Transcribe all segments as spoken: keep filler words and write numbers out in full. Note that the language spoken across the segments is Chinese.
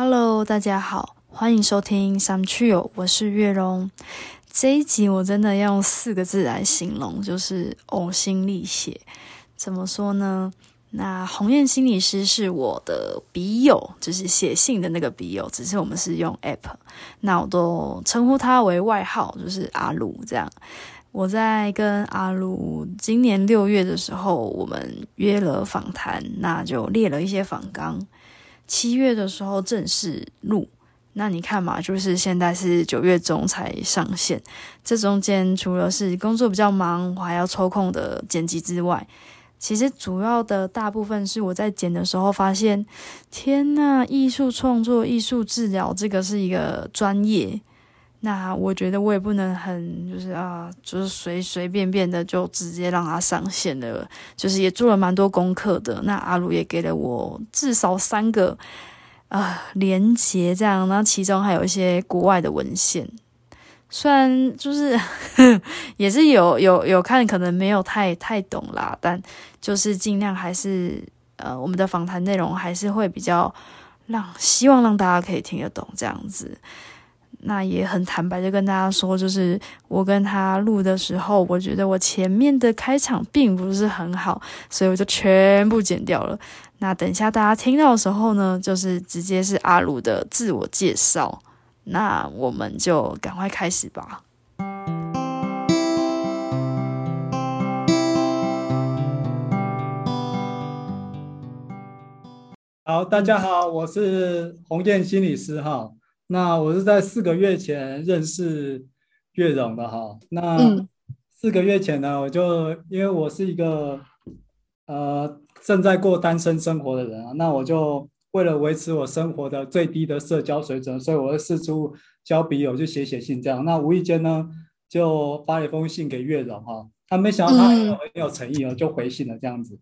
Hello， 大家好，欢迎收听 SAMTRIO， 我是月荣。这一集我真的要用四个字来形容，就是呕心沥血。怎么说呢？那鸿雁心理师是我的笔友，就是写信的那个笔友，只是我们是用 app， 那我都称呼他为外号，就是阿鲁这样。我在跟阿鲁今年六月的时候，我们约了访谈，那就列了一些访纲。七月的时候正式录，那你看嘛，就是现在是九月中才上线，这中间除了是工作比较忙，我还要抽空的剪辑之外，其实主要的大部分是我在剪的时候发现，天呐，艺术创作、艺术治疗这个是一个专业。那我觉得我也不能很就是啊，就是随随便便的就直接让他上线了，就是也做了蛮多功课的。那阿鲁也给了我至少三个啊、呃、连结这样，然后其中还有一些国外的文献，虽然就是也是有有有看，可能没有太太懂啦，但就是尽量还是呃我们的访谈内容还是会比较让希望让大家可以听得懂这样子。那也很坦白就跟大家说，就是我跟他录的时候，我觉得我前面的开场并不是很好，所以我就全部剪掉了。那等一下大家听到的时候呢，就是直接是阿鲁的自我介绍。那我们就赶快开始吧。好，大家好，我是鸿雁心理师哈。那我是在四个月前认识月荣的哈。那四个月前呢，我就因为我是一个呃正在过单身生活的人啊，那我就为了维持我生活的最低的社交水准，所以我会四处交笔友去写写信这样。那无意间呢，就发了一封信给月荣哈，他没想到他很有诚意哦，就回信了这样子。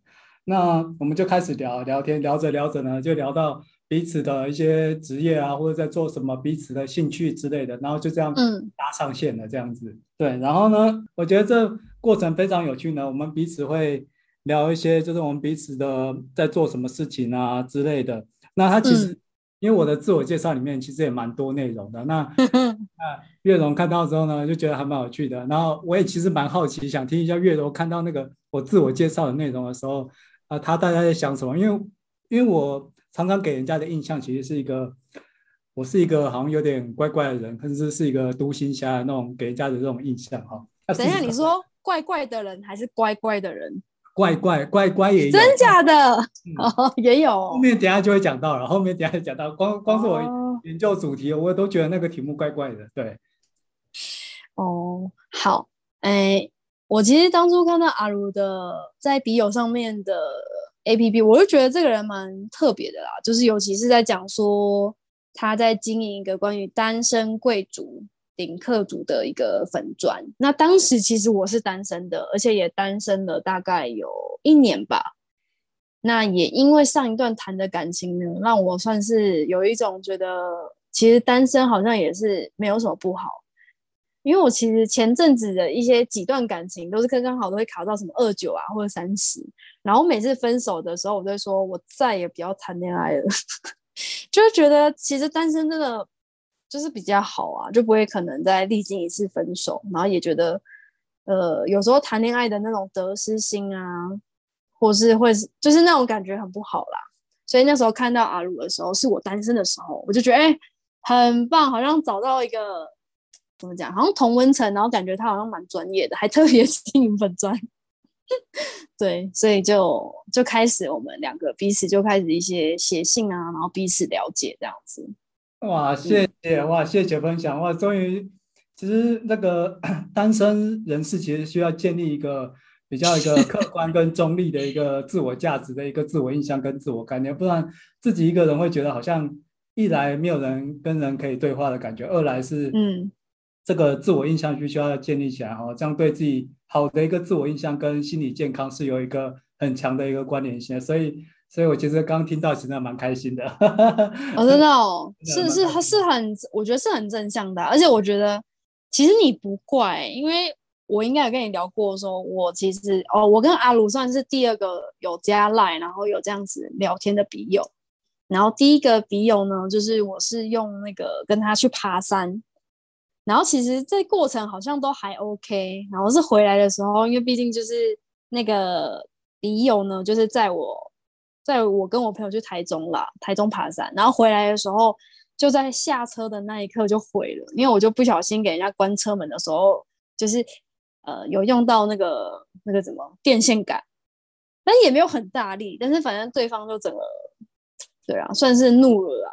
那我们就开始聊聊天，聊着聊着呢，就聊到彼此的一些职业啊，或者在做什么，彼此的兴趣之类的，然后就这样搭上线了这样子。对，然后呢，我觉得这过程非常有趣呢。我们彼此会聊一些，就是我们彼此的在做什么事情啊之类的。那他其实、嗯、因为我的自我介绍里面其实也蛮多内容的，那月荣看到之后呢，就觉得还蛮有趣的。然后我也其实蛮好奇，想听一下月荣看到那个我自我介绍的内容的时候，啊、呃，他大家在想什么？因为因为我。常常给人家的印象其实是一个，我是一个好像有点怪怪的人，甚至是一个独行侠的那种给人家的这种印象哈。等一下，你说怪怪的人还是乖乖的人？怪怪怪乖也有，真假的、嗯哦、也有。后面等一下就会讲到了，后面等一下讲到光光是我研究主题、哦，我都觉得那个题目怪怪的。对，哦，好，哎，我其实当初看到阿如的在笔友上面的。A P P 我就觉得这个人蛮特别的啦，就是尤其是在讲说他在经营一个关于单身贵族顶客族的一个粉专。那当时其实我是单身的，而且也单身了大概有一年吧。那也因为上一段谈的感情呢，让我算是有一种觉得其实单身好像也是没有什么不好，因为我其实前阵子的一些几段感情都是刚刚好都会卡到什么二九啊或者三十，然后每次分手的时候我就会说我再也不要谈恋爱了就觉得其实单身真的就是比较好啊，就不会可能再历经一次分手，然后也觉得呃有时候谈恋爱的那种得失心啊，或是会就是那种感觉很不好啦。所以那时候看到阿鲁的时候是我单身的时候，我就觉得哎、欸、很棒，好像找到一个怎么讲，好像同温层，然后感觉他好像蛮专业的，还特别经营粉专对，所以就就开始我们两个彼此就开始一些写信啊，然后彼此了解这样子。哇，谢谢、嗯、哇，谢谢分享哇，终于其实那个单身人士其实需要建立一个比较一个客观跟中立的一个自我价值的一个自我印象跟自我概念，不然自己一个人会觉得好像一来没有人跟人可以对话的感觉，二来是嗯。这个自我印象必须要建立起来、哦、这样对自己好的一个自我印象跟心理健康是有一个很强的一个关联性，所以所以我其实刚刚听到其实蛮开心的、哦、真的哦是是是很我觉得是很正向的、啊、而且我觉得其实你不怪，因为我应该有跟你聊过说我其实哦我跟阿鲁算是第二个有加 LINE 然后有这样子聊天的笔友，然后第一个笔友呢，就是我是用那个跟他去爬山，然后其实这过程好像都还 OK， 然后是回来的时候，因为毕竟就是那个笔友呢，就是在我在我跟我朋友去台中啦，台中爬山，然后回来的时候就在下车的那一刻就毁了，因为我就不小心给人家关车门的时候，就是呃有用到那个那个什么电线杆，但也没有很大力，但是反正对方就整个。对啊，算是怒了啦，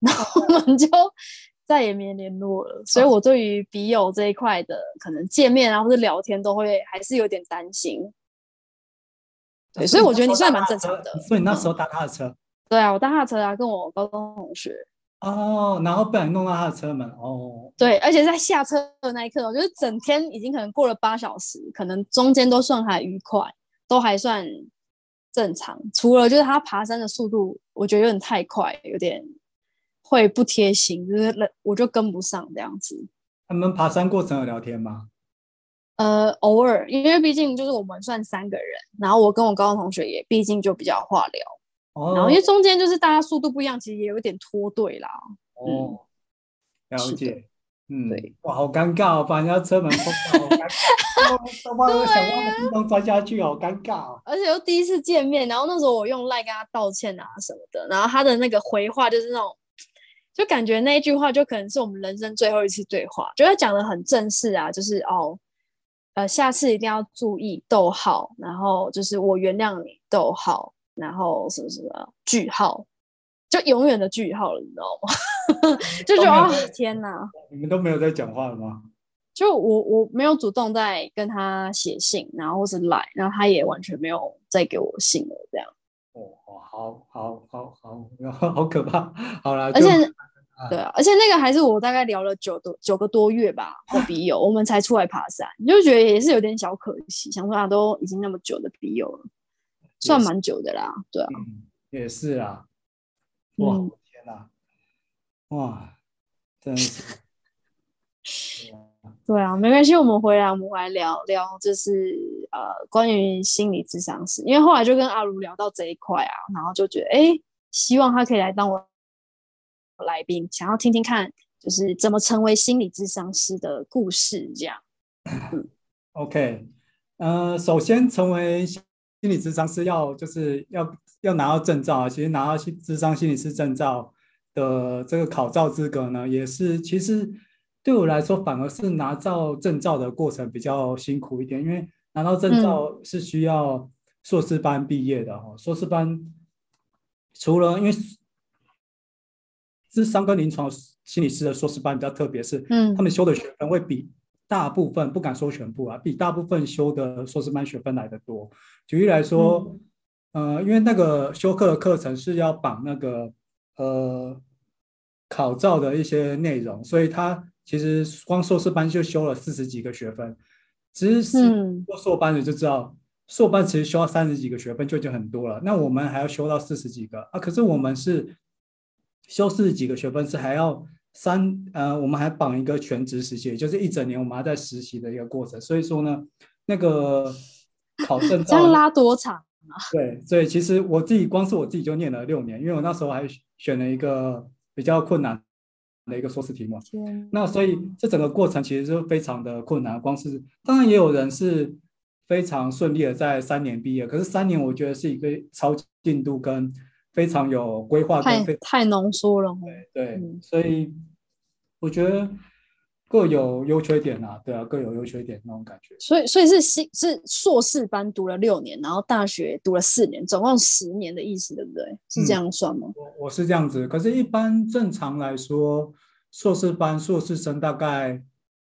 然后我们就再也没联络了，所以我对于笔友这一块的可能见面啊或者聊天都会还是有点担心。对，所以我觉得你算蛮正常的。所以你那时候搭他的车？对啊，我搭他的车啊，跟我高中同学。哦，然后不然弄到他的车门哦。对，而且在下车的那一刻，我觉得整天已经可能过了八小时，可能中间都算还愉快，都还算。正常，除了就是他爬山的速度我觉得有点太快，有点会不贴心，就是我就跟不上这样子。他们爬山过程有聊天吗？呃偶尔，因为毕竟就是我们算三个人，然后我跟我高中同学也毕竟就比较话聊、哦、然后因为中间就是大家速度不一样，其实也有点脱队啦。哦、嗯、了解。嗯，对，哇，好尴尬哦，把人家车门碰到，好尴尬，都把那个想挖的地方钻下去，好尴尬哦。而且又第一次见面，然后那时候我用赖跟他道歉啊什么的，然后他的那个回话就是那种，就感觉那一句话就可能是我们人生最后一次对话，就他讲的很正式啊，就是哦，呃，下次一定要注意，逗号，然后就是我原谅你，逗号，然后什么什么句号。就永远的句号了，你知道吗？就觉得啊，天哪！你们都没有在讲话了吗？就我我没有主动在跟他写信，然后或是来，然后他也完全没有再给我信了，这样。哦，好好好好，好可怕！好啦，而且、啊、对啊，而且那个还是我大概聊了九多九个多月吧，我笔友，我们才出来爬山，就觉得也是有点小可惜，想说啊，都已经那么久的笔友了，算蛮久的啦，对啊，嗯、也是啊。哇、嗯、天哪、啊！哇，真是。对啊，没关系，我们回来，我们回来聊聊，就是呃，关于心理咨商师，因为后来就跟阿如聊到这一块啊，然后就觉得，哎、欸，希望他可以来当我来宾，想要听听看，就是怎么成为心理咨商师的故事，这样。嗯、OK， 呃，首先成为心理咨商师要就是要。要拿到证照，其实拿到諮商心理师证照的这个考照资格呢，也是其实对我来说反而是拿到证照的过程比较辛苦一点，因为拿到证照是需要硕士班毕业的、嗯、硕士班除了因为諮商跟临床心理师的硕士班比较特别是、嗯、他们修的学分会比大部分不敢说全部啊，比大部分修的硕士班学分来得多。举例来说、嗯呃，因为那个修课的课程是要绑那个呃考照的一些内容，所以他其实光硕士班就修了四十几个学分。其实做硕班的就知道，硕班其实修到三十几个学分就已经很多了。那我们还要修到四十几个啊，可是我们是修四十几个学分是还要三呃，我们还绑一个全职实习，也就是一整年我们还在实习的一个过程。所以说呢，那个考证照这样拉多长？对，所以其实我自己光是我自己就念了六年，因为我那时候还选了一个比较困难的一个硕士题目。那所以这整个过程其实是非常的困难，光是当然也有人是非常顺利的在三年毕业，可是三年我觉得是一个超进度跟非常有规划跟非常 太, 太浓缩了。对, 对、嗯、所以我觉得各有优缺点啊，对啊，各有优缺点那种感觉。所以，所以是是硕士班读了六年，然后大学读了四年，总共十年的意思，对不对？是这样算吗？嗯、我, 我是这样子。可是，一般正常来说，硕士班硕士生大概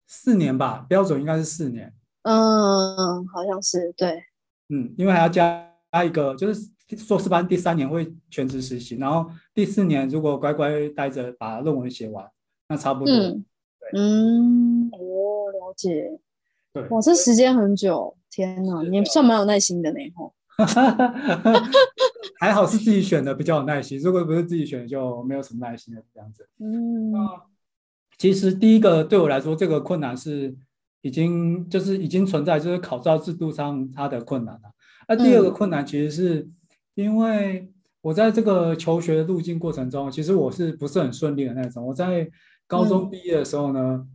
四年吧，标准应该是四年。嗯，好像是对。嗯，因为还要加一个，就是硕士班第三年会全职实习，然后第四年如果乖乖待着把论文写完，那差不多。嗯嗯，我、哦、了解。对，哇，这时间很久，天哪，你算蛮有耐心的呢。还好是自己选的比较有耐心，如果不是自己选的就没有什么耐心的这样子。嗯，其实第一个对我来说，这个困难是已经就是已经存在，就是考照制度上它的困难了。那、啊、第二个困难其实是因为我在这个求学的路径过程中，其实我是不是很顺利的那种。我在高中毕业的时候呢，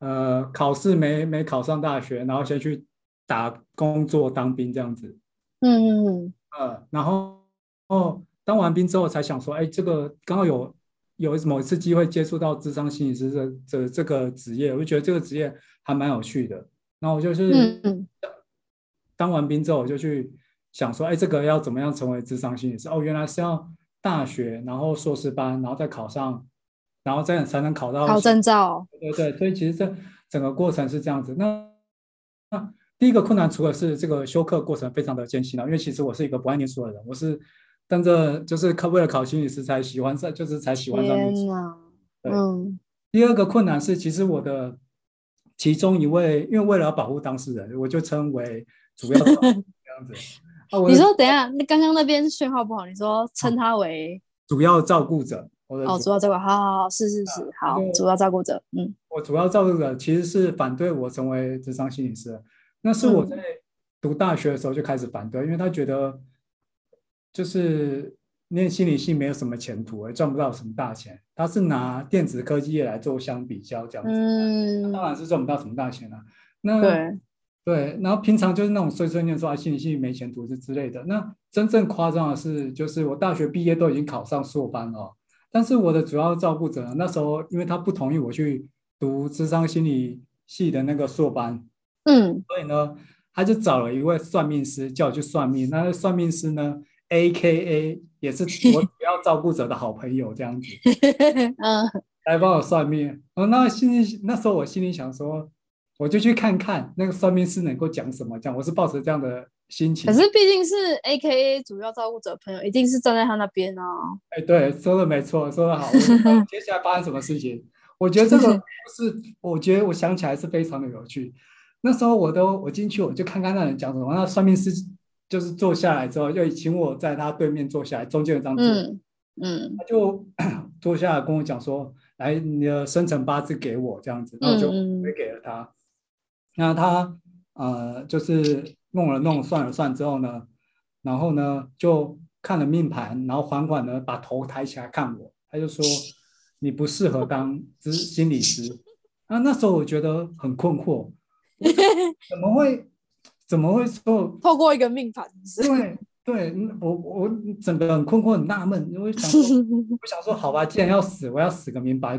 嗯、呃，考试没没考上大学，然后先去打工做当兵这样子。嗯嗯呃，然后哦，当完兵之后才想说，哎，这个刚好有有某一次机会接触到諮商心理师这这这个职业，我就觉得这个职业还蛮有趣的。然后我就是、嗯嗯、当完兵之后，我就去想说，哎，这个要怎么样成为諮商心理师？哦，原来是要大学，然后硕士班，然后再考上，然后再才能考到考证照。对对对，所以其实这整个过程是这样子。那那。第一个困难，除了是这个修课过程非常的艰辛、啊、因为其实我是一个不爱念书的人，我是但这就是为了考心理师才喜欢上，就是才喜欢上念书。对、嗯、第二个困难是，其实我的其中一位，因为为了要保护当事人，我就称为主要这样子、啊、你说等一下，刚刚那边讯号不好，你说称他为、啊、主要照顾者。我的主哦，主要照顾，好好好，是是是，好，主要照顾者。嗯，我主要照顾者其实是反对我成为諮商心理师。那是我在读大学的时候就开始反对，因为他觉得就是念心理系没有什么前途，也赚不到什么大钱。他是拿电子科技业来做相比较这样子，嗯、当然是赚不到什么大钱了、啊。那对对，然后平常就是那种碎碎念说、啊、心理系没前途之类的。那真正夸张的是，就是我大学毕业都已经考上硕班了，但是我的主要照顾者呢，那时候因为他不同意我去读諮商心理系的那个硕班。嗯，所以呢，他就找了一位算命师叫我去算命。那算命师呢 ，A K A 也是我主要照顾者的好朋友，这样子，嗯，来帮我算命。哦，那心里那时候我心里想说，我就去看看那个算命师能够讲什么，讲我是抱着这样的心情。可是毕竟是 A K A 主要照顾者的朋友，一定是站在他那边啊。哎，对，说的没错，说的好。接下来发生什么事情？我觉得这个是，我觉得我想起来是非常的有趣。那时候我都我进去我就看看那人讲什么。那算命师就是坐下来之后，就请我在他对面坐下来，中间有张桌子，嗯嗯，他就坐下来跟我讲说：“来，你的生辰八字给我这样子。”然后就推给了他。嗯、那他呃，就是弄了弄算了算之后呢，然后呢就看了命盘，然后缓缓的把头抬起来看我，他就说：“你不适合当心理师。”那那时候我觉得很困惑。怎么会怎么会说透过一个命盘？对对，我我整个很困惑很纳闷，因为想说我想说好吧，既然要死，我要死个明白。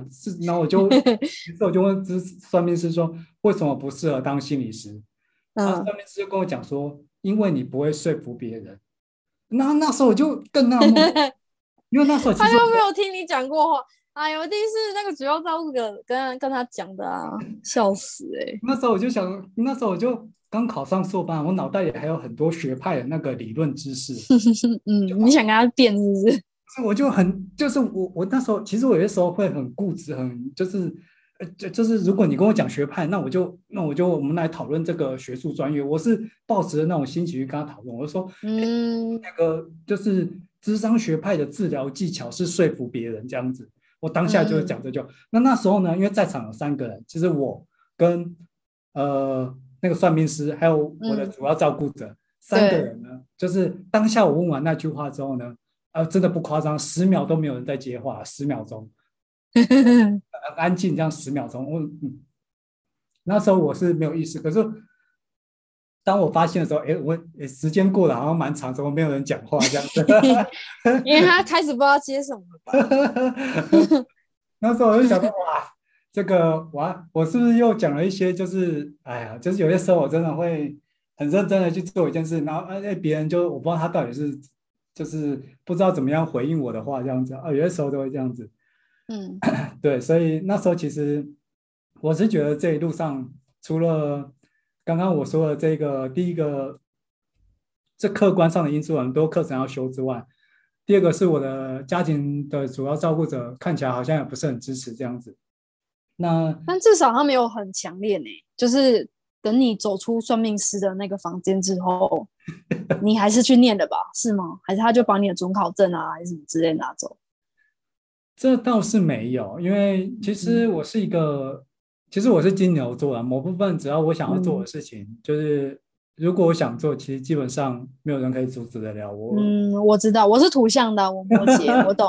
然后我就我就问算命师说，为什么不适合当心理师？然后算命师就跟我讲说，因为你不会说服别人。那那时候我就更纳闷，因为那时候他又没有听你讲过话。哎呦，一定是那个主要照顾者跟跟他讲的啊，笑死哎、欸！那时候我就想，那时候我就刚考上硕班，我脑袋里还有很多学派的那个理论知识。嗯，你想跟他辩是不是？所以我就很，就是我我那时候其实我有些时候会很固执，很就是呃就是如果你跟我讲学派，那我就那我就我们来讨论这个学术专业。我是抱持那种心情去跟他讨论，我就说，嗯、欸，那个就是諮商学派的治疗技巧是说服别人这样子。我当下就讲这就、嗯、那那时候呢，因为在场有三个人，其实我跟呃那个算命师还有我的主要照顾者、嗯、三个人呢，就是当下我问完那句话之后呢，呃真的不夸张，十秒都没有人在接话，十秒钟很安静这样，十秒钟。我、嗯、那时候我是没有意识，可是当我发现的时候，哎，我诶时间过了好像蛮长，怎么没有人讲话这样子？因为他开始不知道接什么吧。那时候我就想到，哇，这个哇，我是不是又讲了一些？就是哎呀，就是有些时候我真的会很认真的去做一件事，然后哎别人就我不知道他到底是就是不知道怎么样回应我的话这样子啊，有些时候都会这样子。嗯，对，所以那时候其实我是觉得这一路上除了刚刚我说的这个第一个，这客观上的因素很多课程要修之外，第二个是我的家庭的主要照顾者看起来好像也不是很支持这样子。那但至少他没有很强烈呢，就是等你走出算命师的那个房间之后，你还是去念的吧？是吗？还是他就把你的准考证啊，还是什么之类拿走？这倒是没有，因为其实我是一个。嗯其实我是金牛座的，某部分只要我想要做的事情，嗯、就是如果我想做，其实基本上没有人可以阻止得了我。嗯，我知道，我是图像的，我摩羯，我懂，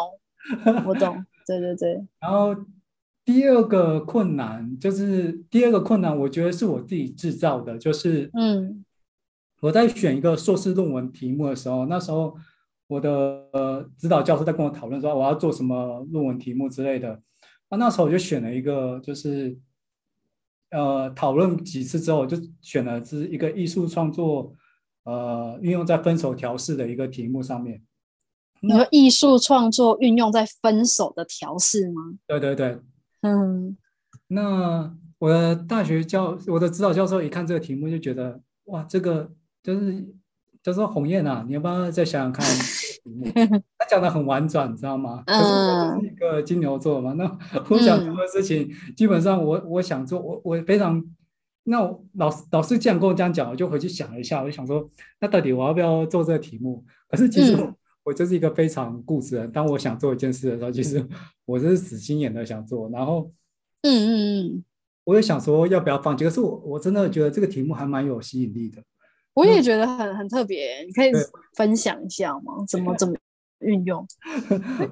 我懂，对对对。然后第二个困难就是第二个困难，我觉得是我自己制造的，就是嗯，我在选一个硕士论文题目的时候，那时候我的指导教授在跟我讨论说我要做什么论文题目之类的。啊，那时候我就选了一个，就是呃，讨论几次之后，我就选了是一个艺术创作，呃，运用在分手调试的一个题目上面。你说艺术创作运用在分手的调试吗？对对对，嗯。那我的大学教，我的指导教授一看这个题目就觉得，哇，这个就是，他说鸿雁啊，你要不要再想想看？他讲的很婉转，你知道吗？可是我就是一个金牛座嘛，嗯、那我想做的事情，嗯、基本上我我想做，我我非常，那我老师老师这样跟我这样讲，我就回去想了一下，我就想说，那到底我要不要做这个题目？可是其实我、嗯、我就是一个非常固执的人，当我想做一件事的时候，其实我是死心眼的想做，然后，嗯嗯嗯，我也想说要不要放弃，可是我我真的觉得这个题目还蛮有吸引力的。我也觉得 很, 很特别，你可以分享一下吗？怎么怎么运用？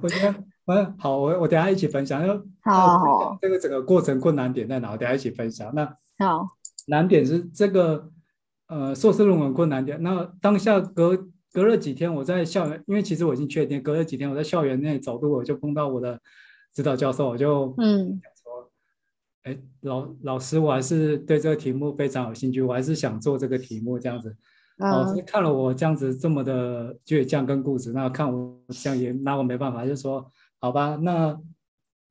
我觉得好，我我等一下一起分享。好，好这个整个过程困难点在哪？我等一下一起分享。那好，难点是这个呃硕士论文困难点。那当下隔隔了几天，我在校园，因为其实我已经确定，隔了几天我在校园内走路，我就碰到我的指导教授，我就嗯。哎，老老师，我还是对这个题目非常有兴趣，我还是想做这个题目这样子。嗯、老师看了我这样子这么的倔强跟固执，那看我这样也拿我没办法，就说好吧，那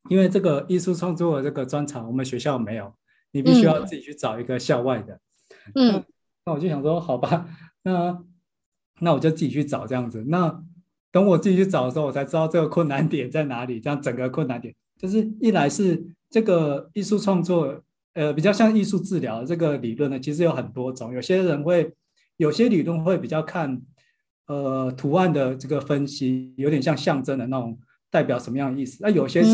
因为这个艺术创作的这个专长我们学校没有，你必须要自己去找一个校外的。嗯，那, 那我就想说好吧，那那我就自己去找这样子。那等我自己去找的时候，我才知道这个困难点在哪里。这样整个困难点就是一来是。这个艺术创作，呃，比较像艺术治疗这个理论呢，其实有很多种。有些人会，有些理论会比较看，呃，图案的这个分析，有点像象征的那种，代表什么样的意思。那有些是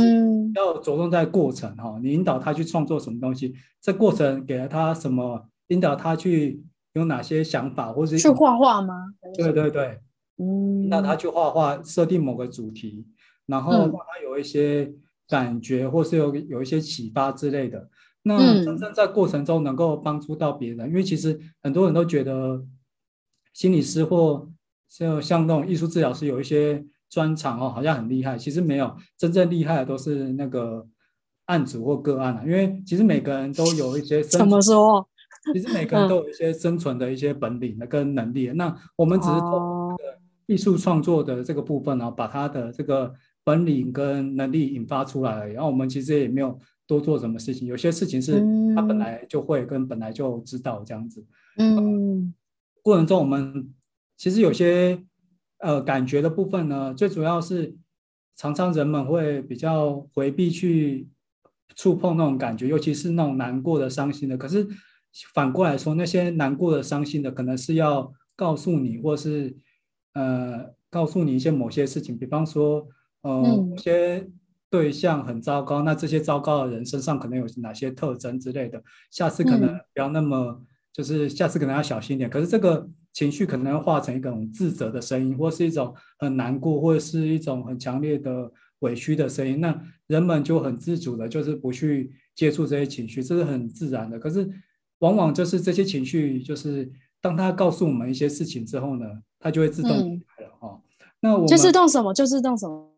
要着重在过程哈、嗯哦，你引导他去创作什么东西，这过程给了他什么，引导他去有哪些想法，或是去画画吗？对对对，嗯，引导他去画画，设定某个主题，然后让他有一些。感觉或是 有, 有一些启发之类的，那真正在过程中能够帮助到别人、嗯、因为其实很多人都觉得心理师或像那种艺术治疗师有一些专长、哦、好像很厉害，其实没有，真正厉害的都是那个案主或个案、啊、因为其实每个人都有一些生怎么说其实每个人都有一些生存的一些本领跟能力、嗯、那我们只是透过艺术创作的这个部分、啊、把它的这个本领跟能力引发出来而已，然后我们其实也没有多做什么事情，有些事情是他本来就会跟本来就知道这样子。嗯，过程中我们其实有些呃感觉的部分呢，最主要是常常人们会比较回避去触碰那种感觉，尤其是那种难过的、伤心的。可是反过来说，那些难过的、伤心的，可能是要告诉你，或是呃告诉你一些某些事情，比方说。呃、嗯，有些对象很糟糕，那这些糟糕的人身上可能有哪些特征之类的，下次可能不要那么、嗯、就是下次可能要小心一点，可是这个情绪可能化成一种自责的声音，或是一种很难过，或是一种很强烈的委屈的声音，那人们就很自主的就是不去接触这些情绪，这是很自然的，可是往往就是这些情绪就是当他告诉我们一些事情之后呢，他就会自动离开了、嗯哦、那我们就自动什么就自动什么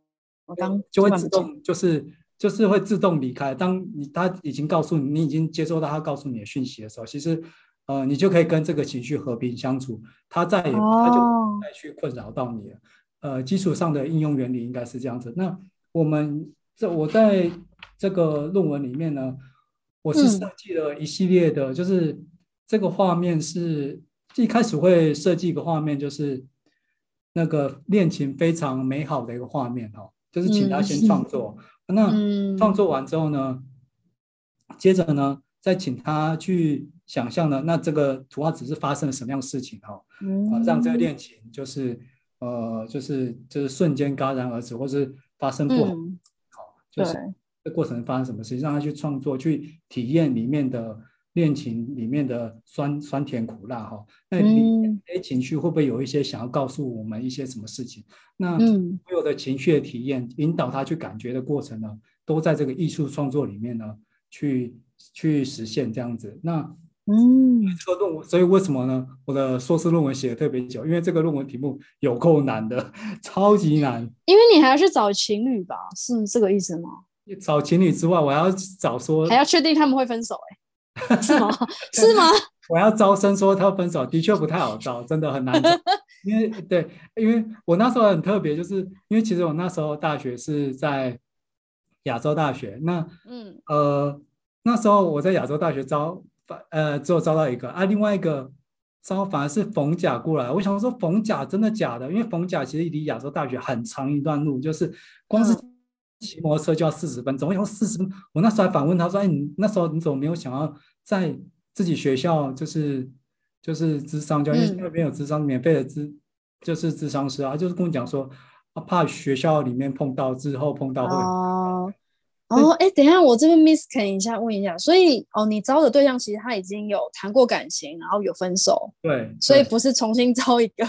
我刚就会自动就是就是会自动离开，当你他已经告诉你，你已经接收到他告诉你的讯息的时候，其实呃你就可以跟这个情绪和平相处，他再也、哦、他就不再去困扰到你了。呃基础上的应用原理应该是这样子。那我们这我在这个论文里面呢，我是设计了一系列的、嗯、就是这个画面是一开始会设计一个画面，就是那个恋情非常美好的一个画面哦。就是请他先创作、嗯、那创作完之后呢、嗯、接着呢再请他去想象呢，那这个图画纸是发生了什么样的事情、哦嗯啊、让这个恋情就是呃就是就是瞬间戛然而止，或是发生不好、嗯哦、就是这过程发生什么事情，让他去创作，去体验里面的恋情里面的酸酸甜苦辣哈、哦，那你这些情绪会不会有一些想要告诉我们一些什么事情？那所有的情绪的体验，引导他去感觉的过程呢，都在这个艺术创作里面呢，去去实现这样子。那嗯，这个论文，所以为什么呢？我的硕士论文写的特别久，因为这个论文题目有够难的，超级难。因为你还要去找情侣吧？是这个意思吗？找情侣之外，我还要找说还要确定他们会分手、欸，哎，是吗？是吗？我要招生说他分手，的确不太好招，真的很难招。因为对，因为我那时候很特别，就是因为其实我那时候大学是在亚洲大学，那嗯呃那时候我在亚洲大学招呃只有招到一个啊，另外一个招反而是逢甲过来。我想说逢甲真的假的？因为逢甲其实离亚洲大学很长一段路，就是光是、嗯。骑摩托车就要四十分钟，我想四十分。我那时候还反问他说：“哎，你那时候你怎么没有想要在自己学校就是就是咨商教？因为那边有咨商免费的咨，就是咨商师啊，就是跟我讲说、啊、怕学校里面碰到之后碰到会。”哦哦，哎，等一下，我这边 miscan 一下，问一下，所以哦，你招的对象其实他已经有谈过感情，然后有分手，对，对所以不是重新招一个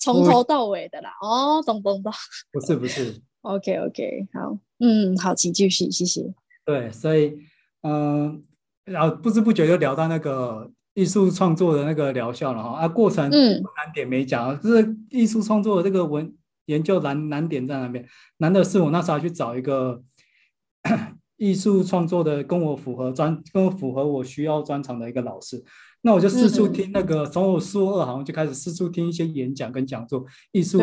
从头到尾的啦。哦，懂懂懂，不是不是。OK OK 好嗯好请继续谢谢对所以嗯、呃、然后不知不觉就聊到那个艺术创作的那个疗效了哈啊过程难点没讲、嗯、就是艺术创作的这个文研究难难点在哪边难的是我那时候去找一个艺术创作的跟我符合专跟我符合我需要专长的一个老师那我就四处听那个从、嗯、我硕二好像就开始四处听一些演讲跟讲座艺术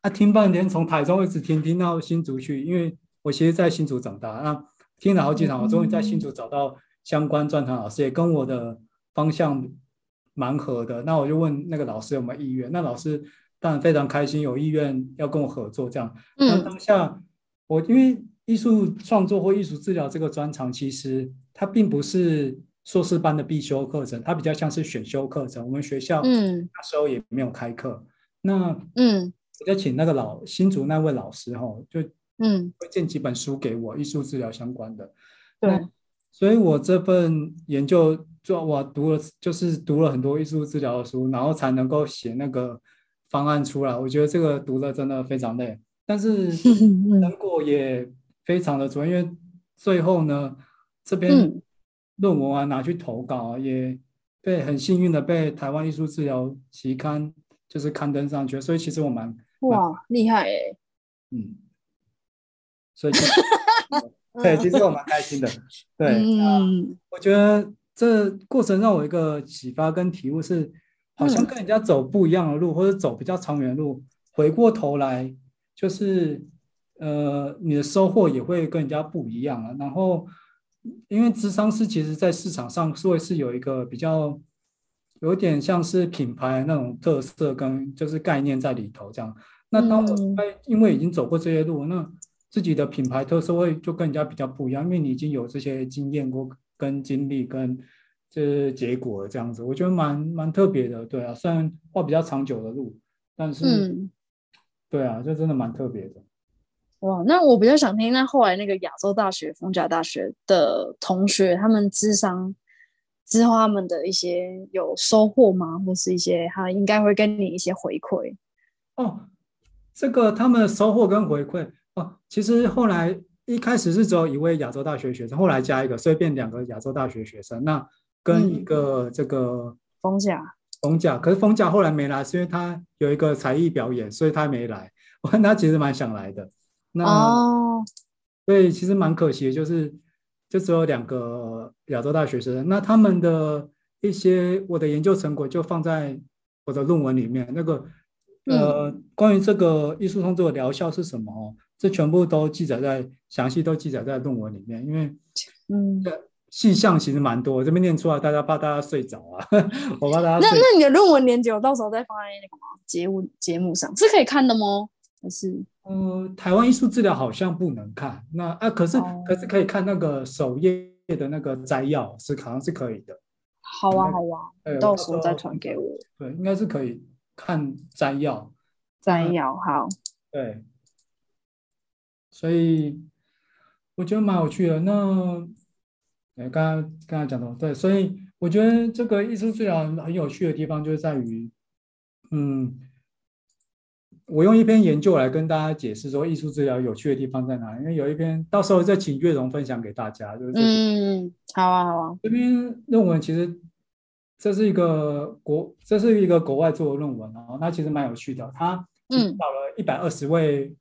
啊、听半天从台中一直听听到新竹去因为我其实在新竹长大、啊、听了好几场我终于在新竹找到相关专长老师也跟我的方向蛮合的那我就问那个老师有没有意愿那老师当然非常开心有意愿要跟我合作这样那当下我因为艺术创作或艺术治疗这个专长其实它并不是硕士班的必修课程它比较像是选修课程我们学校那时候也没有开课那嗯，我就请那个老新竹那位老师哈、哦，就嗯推荐几本书给我，艺术治疗相关的。对，所以我这份研究做我读了，就是读了很多艺术治疗的书，然后才能够写那个方案出来。我觉得这个读了真的非常累，但是成果也非常的足，因为最后呢，这篇论文啊拿去投稿，也被很幸运的被台湾艺术治疗期刊。就是刊登上去，所以其实我蛮哇厉害哎、欸，嗯，所以对，其实我蛮开心的，对，嗯、呃，我觉得这过程让我一个启发跟体悟是，好像跟人家走不一样的路，嗯、或者走比较长远的路，回过头来就是呃，你的收获也会跟人家不一样了。然后，因为諮商师其实在市场上所以是有一个比较。有点像是品牌那种特色跟就是概念在里头这样。那当我因为已经走过这些路，那自己的品牌特色会就跟人家比较不一样，因为你已经有这些经验过、跟经历、跟这结果了这样子，我觉得蛮蛮特别的，对啊。虽然画比较长久的路，但是、嗯、对啊，就真的蛮特别的。哇，那我比较想听，那后来那个亚洲大学、逢甲大学的同学，他们諮商。之后他们的一些有收获吗？或是一些他应该会跟你一些回馈哦。这个他们的收获跟回馈哦，其实后来一开始是只有一位亚洲大学学生，后来加一个，所以变两个亚洲大学学生。那跟一个这个逢甲，逢甲，可是逢甲后来没来，是因为他有一个才艺表演，所以他没来。我看他其实蛮想来的，那哦，对，其实蛮可惜的，就是。就只有两个亚洲大学生，那他们的一些我的研究成果就放在我的论文里面。那个呃，嗯、关于这个艺术创作的疗效是什么、哦，这全部都记载在详细都记载在论文里面。因为嗯，细项其实蛮多，我这边念出来，大家怕大家睡着啊，我怕大家睡。那那你的论文链接我到时候再放在那个节目节目上，是可以看的吗？还是？呃、台湾艺术治疗好像不能看，那啊，可是、哦、可是可以看那个首页的那个摘要，是好像是可以的。好啊，好啊，嗯、到时候再传给我。对，应该是可以看摘要。摘要好。对，所以我觉得蛮有趣的。那呃，刚刚刚才讲到，对，所以我觉得这个艺术治疗很有趣的地方就是在于，嗯，我用一篇研究来跟大家解释说艺术治疗有趣的地方在哪里，因为有一篇，到时候再请月蓉分享给大家，就是这个、嗯，好啊，好啊，这篇论文其实这是一个国，这是一个国外做的论文哦，那其实蛮有趣的，他找了一百二十位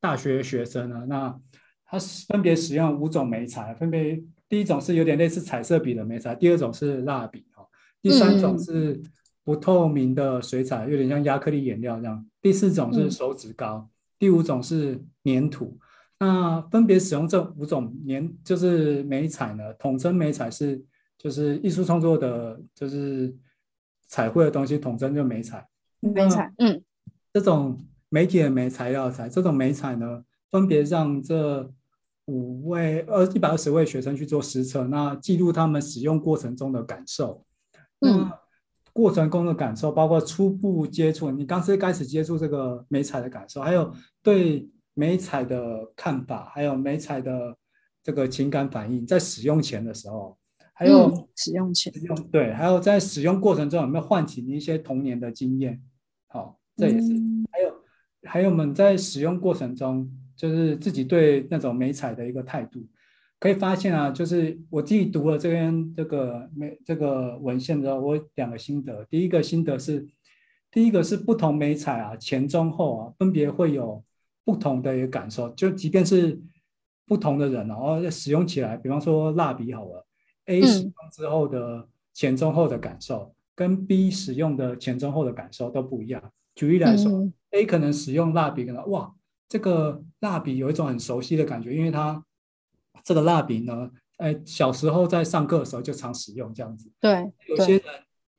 大学学生呢，那他分别使用五种媒材，分别。第一种是有点类似彩色笔的媒材，第二种是蜡笔、哦、第三种是不透明的水彩，有点像亚克力颜料这样，第四种是手指膏、嗯、第五种是粘土。那分别使用这五种粘就是媒材呢，统称媒材是就是艺术创作的就是彩绘的东西，统称就媒材。媒材嗯，这种媒体的媒材料材，这种媒材呢分别让这五位呃一百二十位学生去做实测，那记录他们使用过程中的感受。嗯，过程中的感受包括初步接触，你刚开始接触这个媒材的感受，还有对媒材的看法，还有媒材的这个情感反应，在使用前的时候，还有、嗯、使用前使用对，还有在使用过程中有没有唤起你一些童年的经验？好、哦，这也是、嗯、还有还有我们在使用过程中。就是自己对那种媒材的一个态度，可以发现啊，就是我自己读了这篇这个这个文献之后，我有两个心得。第一个心得是，第一个是不同媒材啊，前中后啊，分别会有不同的一个感受。就即便是不同的人、啊，然后使用起来，比方说蜡笔好了 ，A 使用之后的前中后的感受，跟 B 使用的前中后的感受都不一样。举例来说、嗯、，A 可能使用蜡笔，可能哇。这个蜡笔有一种很熟悉的感觉，因为它这个蜡笔呢，哎，小时候在上课的时候就常使用这样子。对，有些人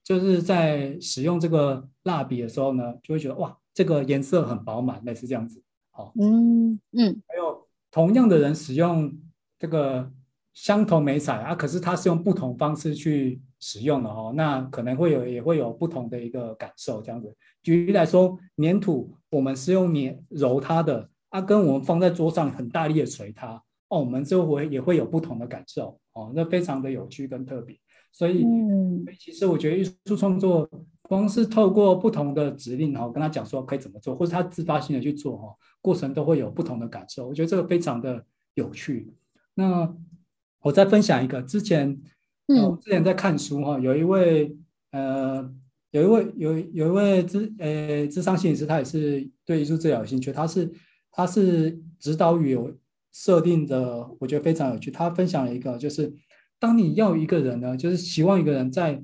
就是在使用这个蜡笔的时候呢，就会觉得哇，这个颜色很饱满，类似这样子。好、哦，嗯嗯。还有同样的人使用这个相同媒材啊，可是他是用不同方式去使用的哦，那可能会有也会有不同的一个感受这样子。举例来说，粘土。我们是用捏揉它的，啊，跟我们放在桌上很大力的捶它，哦，我们就会也会有不同的感受，哦，那非常的有趣跟特别。所以，嗯、所以其实我觉得艺术创作光是透过不同的指令，然后跟他讲说可以怎么做，或者他自发性的去做，哈、哦，过程都会有不同的感受。我觉得这个非常的有趣。那我再分享一个，之前，嗯，哦、之前在看书哈、哦，有一位呃。有一位有有一位咨呃咨商心理师，他也是对艺术治疗有兴趣。他是他是指导语有设定的，我觉得非常有趣。他分享了一个，就是当你要一个人呢，就是希望一个人在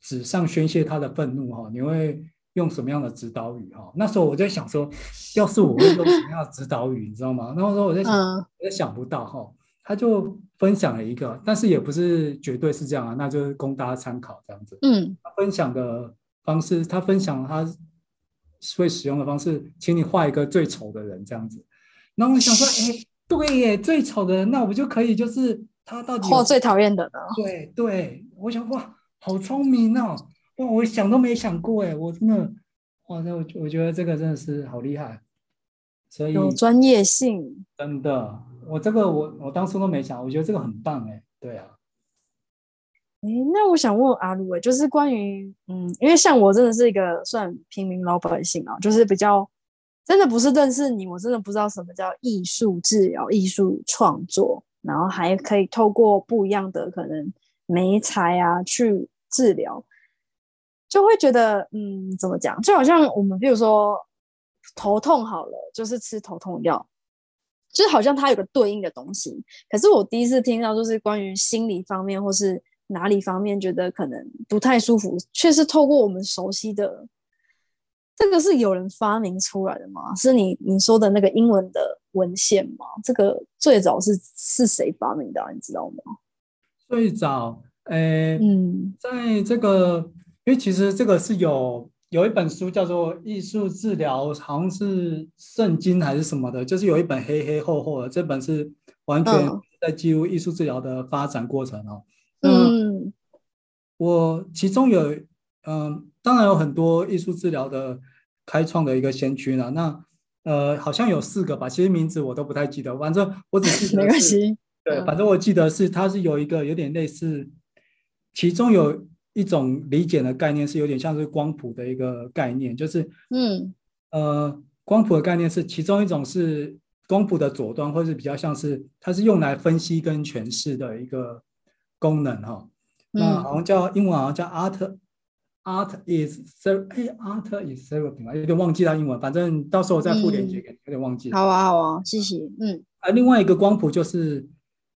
纸上宣泄他的愤怒哈，你会用什么样的指导语哈？那时候我在想说，要是我会用什么样的指导语，你知道吗？那时候我在想，我在想不到哈。他就分享了一个，但是也不是绝对是这样啊，那就是供大家参考这样子。嗯，他分享的方式，他分享他会使用的方式，请你画一个最丑的人这样子。然后我想说，哎、欸，对耶，最丑的人，那我就可以就是他到底画最讨厌的呢？对对，我想哇，好聪明哦，哇，我想都没想过哎，我真的哇，那我我觉得这个真的是好厉害，所以有专业性，真的。我这个我我当初都没想，我觉得这个很棒哎、欸，对啊。哎、欸，那我想问阿鲁哎、欸，就是关于嗯，因为像我真的是一个算平民老百姓啊，就是比较真的不是认识你，我真的不知道什么叫艺术治疗、艺术创作，然后还可以透过不一样的可能媒材啊去治疗，就会觉得嗯，怎么讲？就好像我们比如说头痛好了，就是吃头痛药。就是好像它有个对应的东西，可是我第一次听到就是关于心理方面或是哪里方面觉得可能不太舒服，却是透过我们熟悉的，这个是有人发明出来的吗？是你你说的那个英文的文献吗？这个最早是是谁发明的、啊、你知道吗？最早，诶、欸，嗯，在这个，因为其实这个是有。有一本书叫做《艺术治疗》，好像是圣经还是什么的，就是有一本黑黑厚厚的，这本是完全在记录艺术治疗的发展过程哦。嗯，我其中有，嗯，当然有很多艺术治疗的开创的一个先驱了。那呃，好像有四个吧，其实名字我都不太记得，反正我只记得是对，反正我记得是它是有一个有点类似，其中有一种理解的概念是有点像是光谱的一个概念，就是嗯呃光谱的概念是其中一种是光谱的左端，或是比较像是它是用来分析跟诠释的一个功能哈、哦。那好像叫英文好像叫 art art is therapy art is therapy 有点忘记它英文，反正到时候我再附链接给你、嗯，有点忘记。好啊好啊，谢谢。嗯啊，另外一个光谱就是。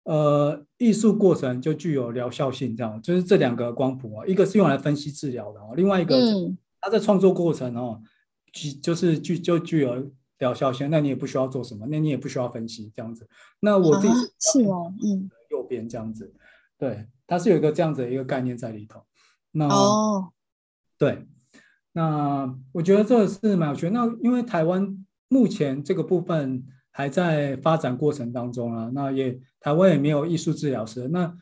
呃，艺术过程就具有疗效性，这样就是这两个光谱、哦、一个是用来分析治疗的、哦，另外一个、嗯、它在创作过程哦，就是具就具有疗效性，那你也不需要做什么，那你也不需要分析这样子。那我自己、啊、是哦，嗯，右边这样子，对，它是有一个这样子的一个概念在里头。那哦，对，那我觉得这是蛮有趣的。那因为台湾目前这个部分。还在发展过程当中啊，那也台湾也没有艺术治疗师，那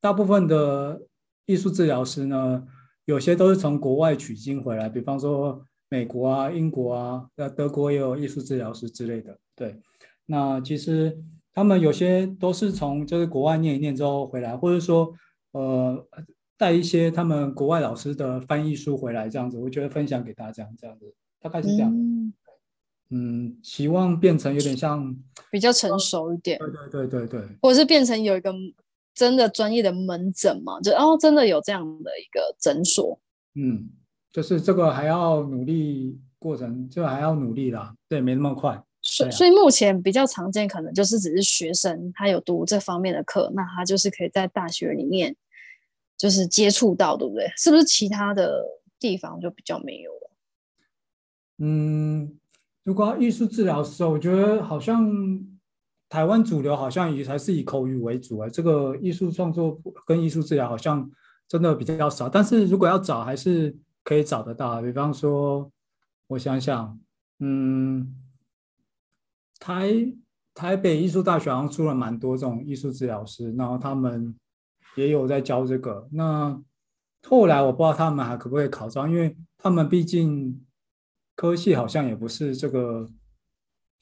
大部分的艺术治疗师呢，有些都是从国外取经回来，比方说美国啊、英国啊、德国也有艺术治疗师之类的。对，那其实他们有些都是从就是国外念一念之后回来，或者说呃带一些他们国外老师的翻译书回来这样子，我觉得分享给大家这样子，大概是这样。嗯嗯，期望变成有点像比较成熟一点，对对对对对，或者是变成有一个真的专业的门诊嘛，就哦真的有这样的一个诊所，嗯，就是这个还要努力过程，就还要努力啦，对，没那么快。所 以,、啊、所以目前比较常见可能就是只是学生他有读这方面的课，那他就是可以在大学里面就是接触到，对不对？是不是其他的地方就比较没有了？嗯。如果艺术治疗师，我觉得好像台湾主流好像也还是以口语为主啊。这个艺术创作跟艺术治疗好像真的比较少，但是如果要找还是可以找得到。比方说，我想想，嗯，台台北艺术大学好像出了蛮多这种艺术治疗师，然后他们也有在教这个。那后来我不知道他们还可不可以考上，因为他们毕竟。科系好像也不是这个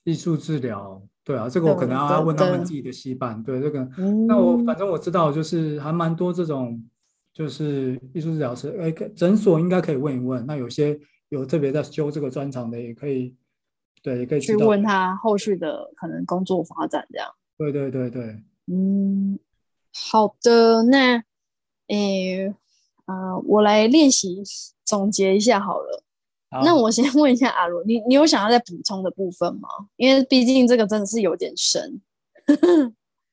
艺术治疗，对啊，这个我可能要问他们自己的系办， 对, 对, 对, 对这个、嗯，那我反正我知道，就是还蛮多这种，就是艺术治疗师，哎，诊所应该可以问一问。那有些有特别在修这个专长的，也可以，对，也可以去问他后续的可能工作发展这样。对对对对，嗯，好的，那，诶，呃，我来练习总结一下好了。那我先问一下阿伦，你你有想要再补充的部分吗？因为毕竟这个真的是有点深。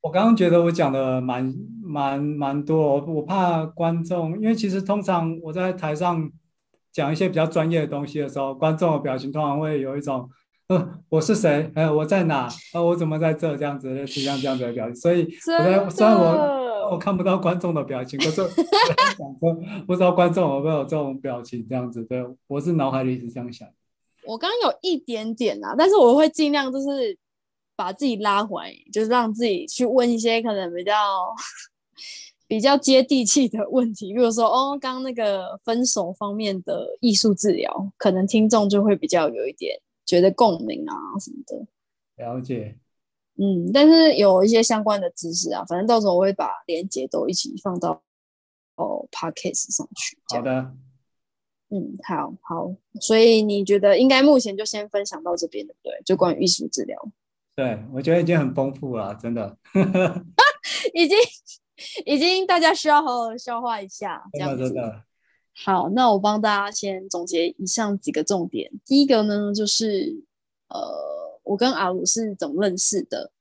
我刚刚觉得我讲的蛮蛮蛮多，我怕观众，因为其实通常我在台上讲一些比较专业的东西的时候，观众的表情通常会有一种，呃，我是谁？呃，我在哪？呃，我怎么在这？这样子类似这样这样的表情。所以我在虽然我我看不到观众的表情，可是我在想说，不知道观众有没有这种表情这样子。对，我是脑海里是这样想。我刚刚有一点点啊，但是我会尽量就是把自己拉回来，就是让自己去问一些可能比较比较接地气的问题，比如说哦，刚刚那个分手方面的艺术治疗，可能听众就会比较有一点。觉得共鸣啊什么的，了解，嗯，但是有一些相关的知识啊，反正到时候我会把连结都一起放到哦 podcast 上去。好的，嗯，好好，所以你觉得应该目前就先分享到这边，对不对？就关于艺术治疗，对我觉得已经很丰富了，真的，已经已经大家需要好好消化一下，这样子。好，那我帮大家先总结以上几个重点。第一个呢，就是呃，我跟阿鲁是怎么认识的？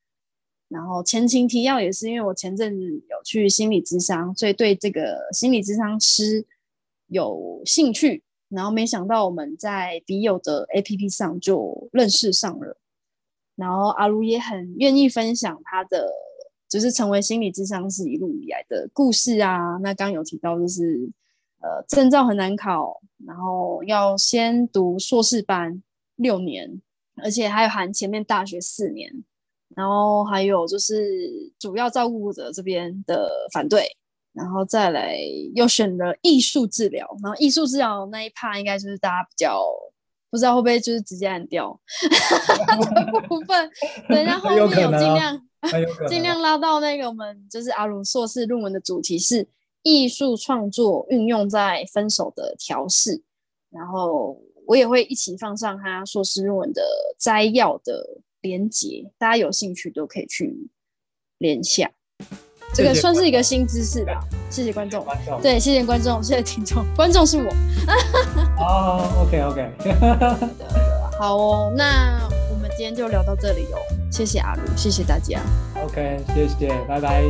然后前情提要也是因为我前阵子有去心理咨商，所以对这个心理咨商师有兴趣。然后没想到我们在笔友的 A P P 上就认识上了。然后阿鲁也很愿意分享他的。就是成为心理咨商师一路以来的故事啊。那刚有提到就是。呃，证照很难考，然后要先读硕士班六年，而且还有含前面大学四年，然后还有就是主要照顾者这边的反对，然后再来又选了艺术治疗，然后艺术治疗那一 part 应该就是大家比较不知道会不会就是直接按掉的部分，等一下后面有尽量尽量拉到那个我们就是阿如硕士论文的主题是艺术创作运用在分手的调试，然后我也会一起放上他硕士论文的摘要的连结，大家有兴趣都可以去连下。这个算是一个新知识吧，谢谢观众，对，谢谢观众，谢谢听众，观众是我。哦、oh, ，OK OK 。好哦，那我们今天就聊到这里哦，谢谢阿如，谢谢大家。OK， 谢谢，拜拜。